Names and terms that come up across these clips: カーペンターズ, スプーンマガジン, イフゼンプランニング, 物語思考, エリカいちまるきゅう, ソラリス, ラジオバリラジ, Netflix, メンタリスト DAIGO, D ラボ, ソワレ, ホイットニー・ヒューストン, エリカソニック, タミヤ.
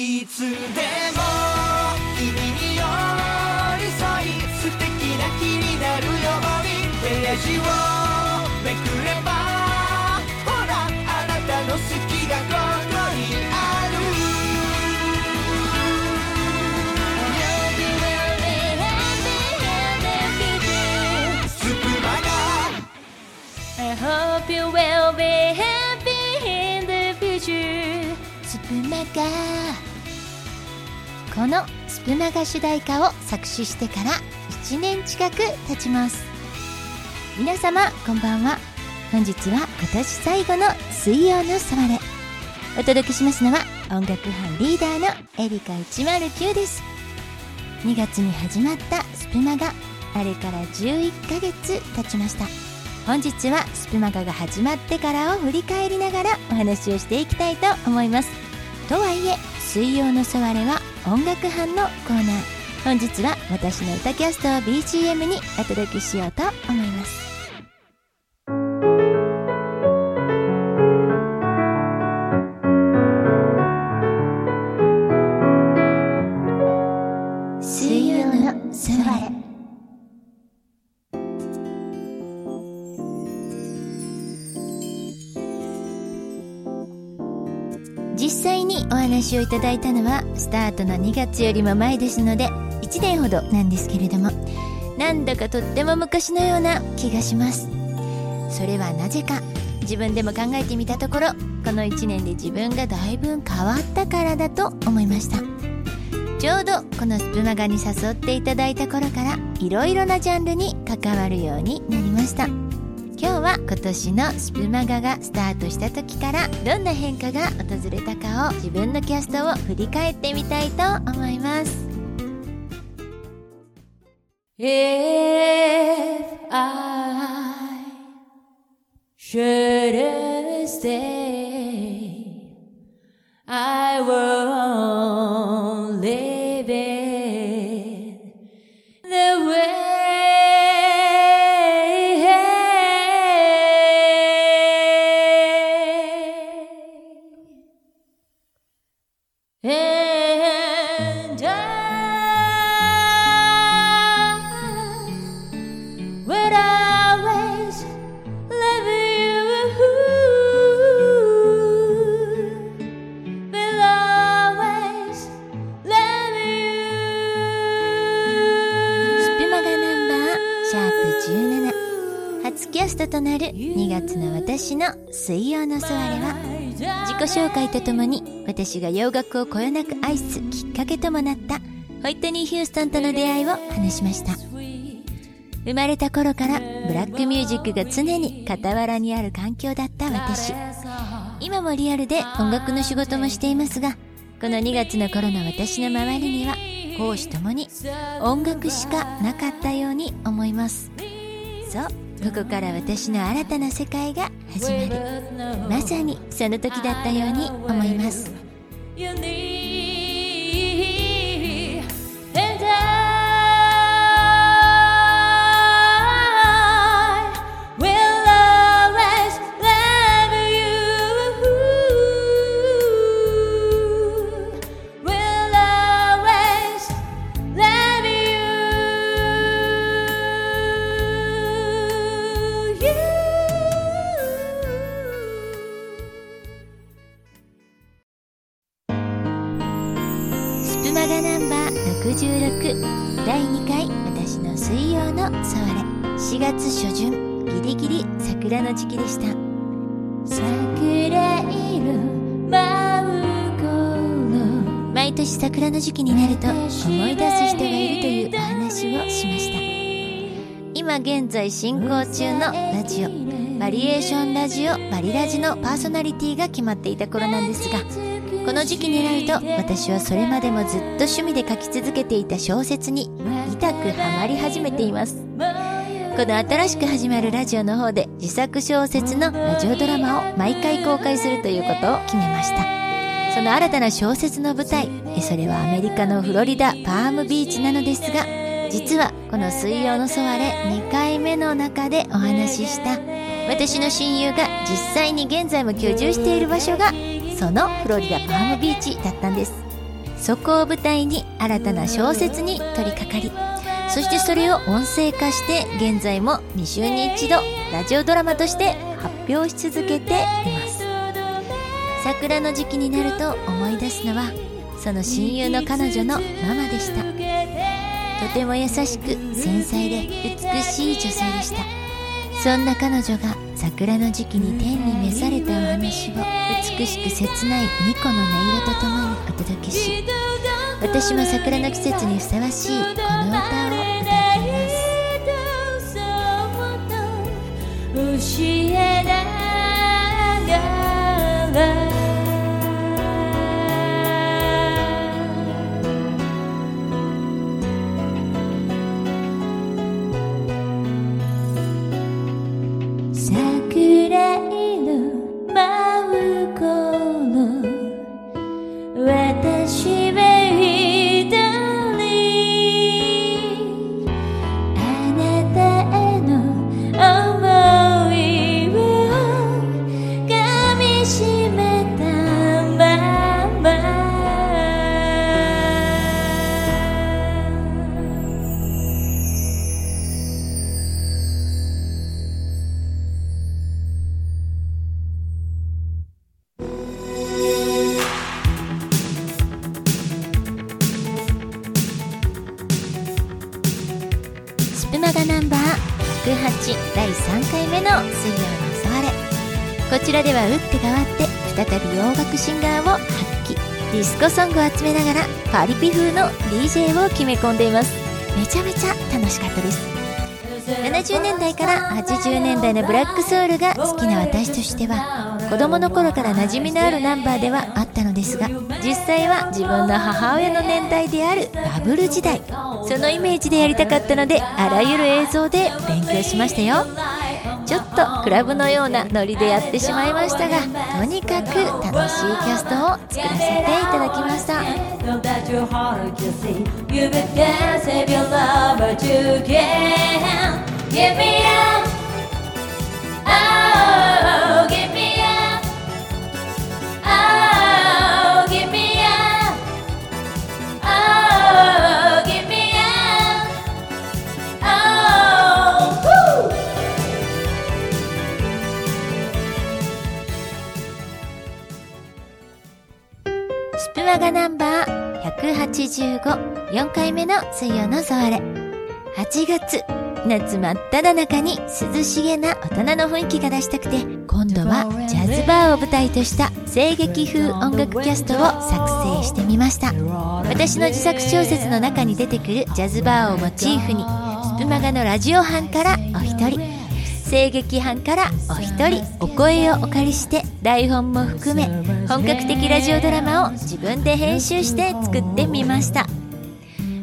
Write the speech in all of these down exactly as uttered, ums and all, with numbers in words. いつでも君に寄り添い素敵な日になるようにページをめくればほらあなたの好きがここにある。スプマガ I hope you will be happy in the future スプマガ。このスプマガ主題歌を作詞してからいちねん近く経ちます。皆様こんばんは。本日は今年最後の水曜のソワレ、お届けしますのは音楽班リーダーのエリカいちまるきゅうです。にがつに始まったスプマガ、あれからじゅういっかげつ経ちました。本日はスプマガが始まってからを振り返りながらお話をしていきたいと思います。とはいえ水曜のソワレは音楽班のコーナー。本日は私の歌キャストを ビージーエム にお届けしようと思います。水曜のソワレ。実際にお話をいただいたのはスタートのにがつよりも前ですのでいちねんほどなんですけれども、なんだかとっても昔のような気がします。それはなぜか、自分でも考えてみたところ、このいちねんで自分がだいぶ変わったからだと思いました。ちょうどこのスプマガに誘っていただいた頃からいろいろなジャンルに関わるようになりました。今日は今年のスプマガがスタートした時からどんな変化が訪れたかを自分のキャストを振り返ってみたいと思います。 If I should stay, I will live it the wayとなるにがつの私の水曜のソワレは、自己紹介とともに私が洋楽をこよなく愛すきっかけともなったホイットニー・ヒューストンとの出会いを話しました。生まれた頃からブラックミュージックが常に傍らにある環境だった私。今もリアルで音楽の仕事もしていますが、このにがつの頃の私の周りには公私ともに音楽しかなかったように思います。そう、ここから私の新たな世界が始まり、まさにその時だったように思います。ろくじゅうろくだいにかい私の水曜のソワレ、しがつ初旬、ギリギリ桜の時期でした。桜色舞う頃、毎年桜の時期になると思い出す人がいるというお話をしました。今現在進行中のラジオバリエーションラジオバリラジのパーソナリティが決まっていた頃なんですが、この時期になると私はそれまでもずっと趣味で書き続けていた小説に痛くハマり始めています。この新しく始まるラジオの方で自作小説のラジオドラマを毎回公開するということを決めました。その新たな小説の舞台、それはアメリカのフロリダパームビーチなのですが、実はこの水曜のソワレにかいめの中でお話しした私の親友が実際に現在も居住している場所がそのフロリダパームビーチだったんです。そこを舞台に新たな小説に取り掛かり、そしてそれを音声化して現在もにしゅうにいちどラジオドラマとして発表し続けています。桜の時期になると思い出すのはその親友の彼女のママでした。とても優しく繊細で美しい女性でした。そんな彼女が桜の時期に天に召されたお話を美しく切ないにこの音色とともにお届けし、私も桜の季節にふさわしいこの歌を歌っています。教えながらだいさんかいめの水曜の朝晴れ。こちらでは打って変わって再び洋楽シンガーを発揮、ディスコソングを集めながらパリピ風の ディージェー を決め込んでいます。めちゃめちゃ楽しかったです。ななじゅうねんだいからはちじゅうねんだいのブラックソウルが好きな私としては、子供の頃から馴染みのあるナンバーではあったのですが、実際は自分の母親の年代であるバブル時代、そのイメージでやりたかったので、あらゆる映像で勉強しましたよ。ちょっとクラブのようなノリでやってしまいましたが、とにかく楽しいキャストを作らせていただきました。ナンバーひゃくはちじゅうご よんかいめの水曜の空れ。はちがつ、夏真っ只中に涼しげな大人の雰囲気が出したくて、今度はジャズバーを舞台とした声劇風音楽キャストを作成してみました。私の自作小説の中に出てくるジャズバーをモチーフに、スプマガのラジオ班からお一人、声劇班からお一人お声をお借りして、台本も含め本格的ラジオドラマを自分で編集して作ってみました。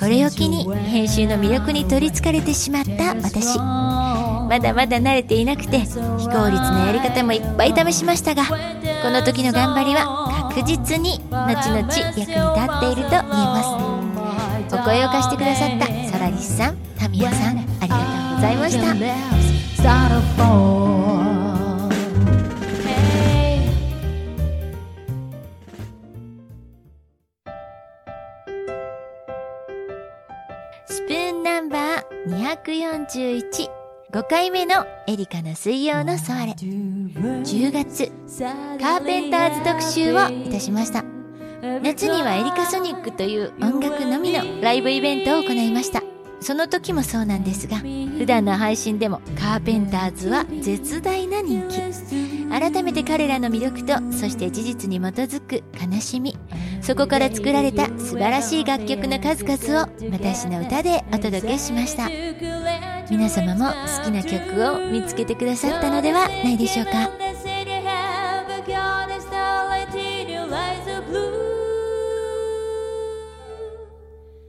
これを機に編集の魅力に取りつかれてしまった私、まだまだ慣れていなくて非効率なやり方もいっぱい試しましたが、この時の頑張りは確実に後々役に立っていると言えます。お声を貸してくださったソラリスさん、タミヤさん、ありがとうございました。スプーンナンバーにひゃくよんじゅういち ごかいめのエリカの水曜のソワレ。じゅうがつ、カーペンターズ特集をいたしました。夏にはエリカソニックという音楽のみのライブイベントを行いました。その時もそうなんですが、普段の配信でもカーペンターズは絶大な人気。改めて彼らの魅力と、そして事実に基づく悲しみ、そこから作られた素晴らしい楽曲の数々を私の歌でお届けしました。皆様も好きな曲を見つけてくださったのではないでしょうか。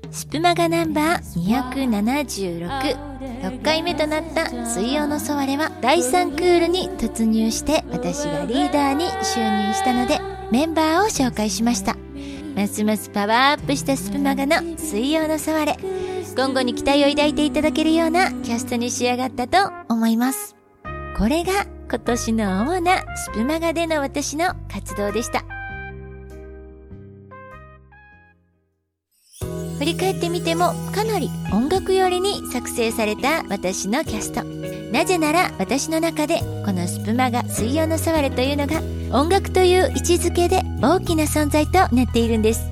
スプマガナンバーにひゃくななじゅうろく ろっかいめとなった水曜のソワレはだいさんクールに突入して、私がリーダーに就任したのでメンバーを紹介しました。ますますパワーアップしたスプマガの水曜のソワレ、今後に期待を抱いていただけるようなキャストに仕上がったと思います。これが今年の主なスプマガでの私の活動でした。振り返ってみてもかなり音楽寄りに作成された私のキャスト。なぜなら私の中でこのスプマガ水曜の昴というのが音楽という位置づけで大きな存在となっているんです。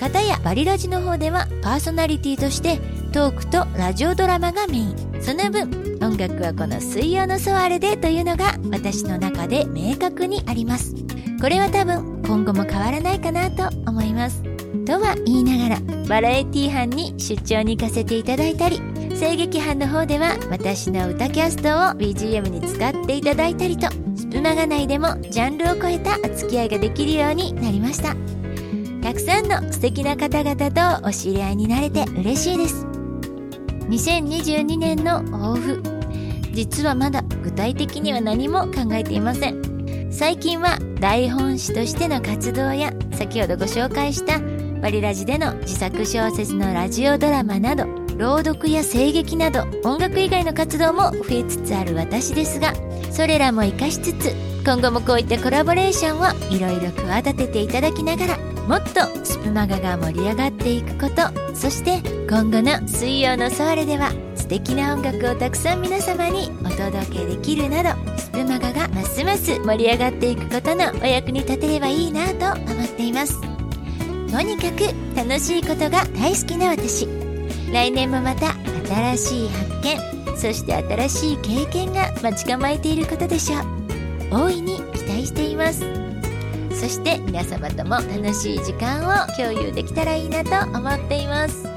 片やバリラジの方ではパーソナリティとしてトークとラジオドラマがメイン、その分音楽はこの水曜の昴でというのが私の中で明確にあります。これは多分今後も変わらないかなと思います。とは言いながらバラエティ班に出張に行かせていただいたり、声劇班の方では私の歌キャストを ビージーエム に使っていただいたりと、スプマガ内でもジャンルを超えたお付き合いができるようになりました。たくさんの素敵な方々とお知り合いになれて嬉しいです。にせんにじゅうにねんの抱負、実はまだ具体的には何も考えていません。最近は台本師としての活動や、先ほどご紹介したバリラジでの自作小説のラジオドラマなど、朗読や声劇など音楽以外の活動も増えつつある私ですが、それらも活かしつつ今後もこういったコラボレーションをいろいろ企てていただきながら、もっとスプマガが盛り上がっていくこと、そして今後の水曜の昴では素敵な音楽をたくさん皆様にお届けできるなど、スプマガがますます盛り上がっていくことのお役に立てればいいなと思っています。とにかく楽しいことが大好きな私、来年もまた新しい発見、そして新しい経験が待ち構えていることでしょう。大いに期待しています。そして皆様とも楽しい時間を共有できたらいいなと思っています。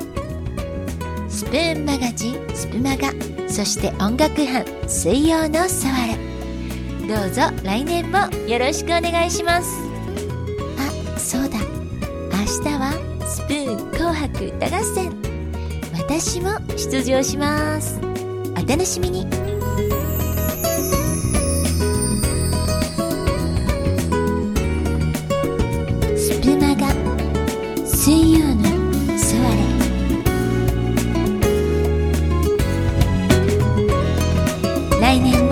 スプーンマガジン、スプマガ、そして音楽班水曜の昴、どうぞ来年もよろしくお願いします。あ、そうだ、明日はスプーン紅白歌合戦、私も出場します。お楽しみに。スプマガ水曜の昴。来年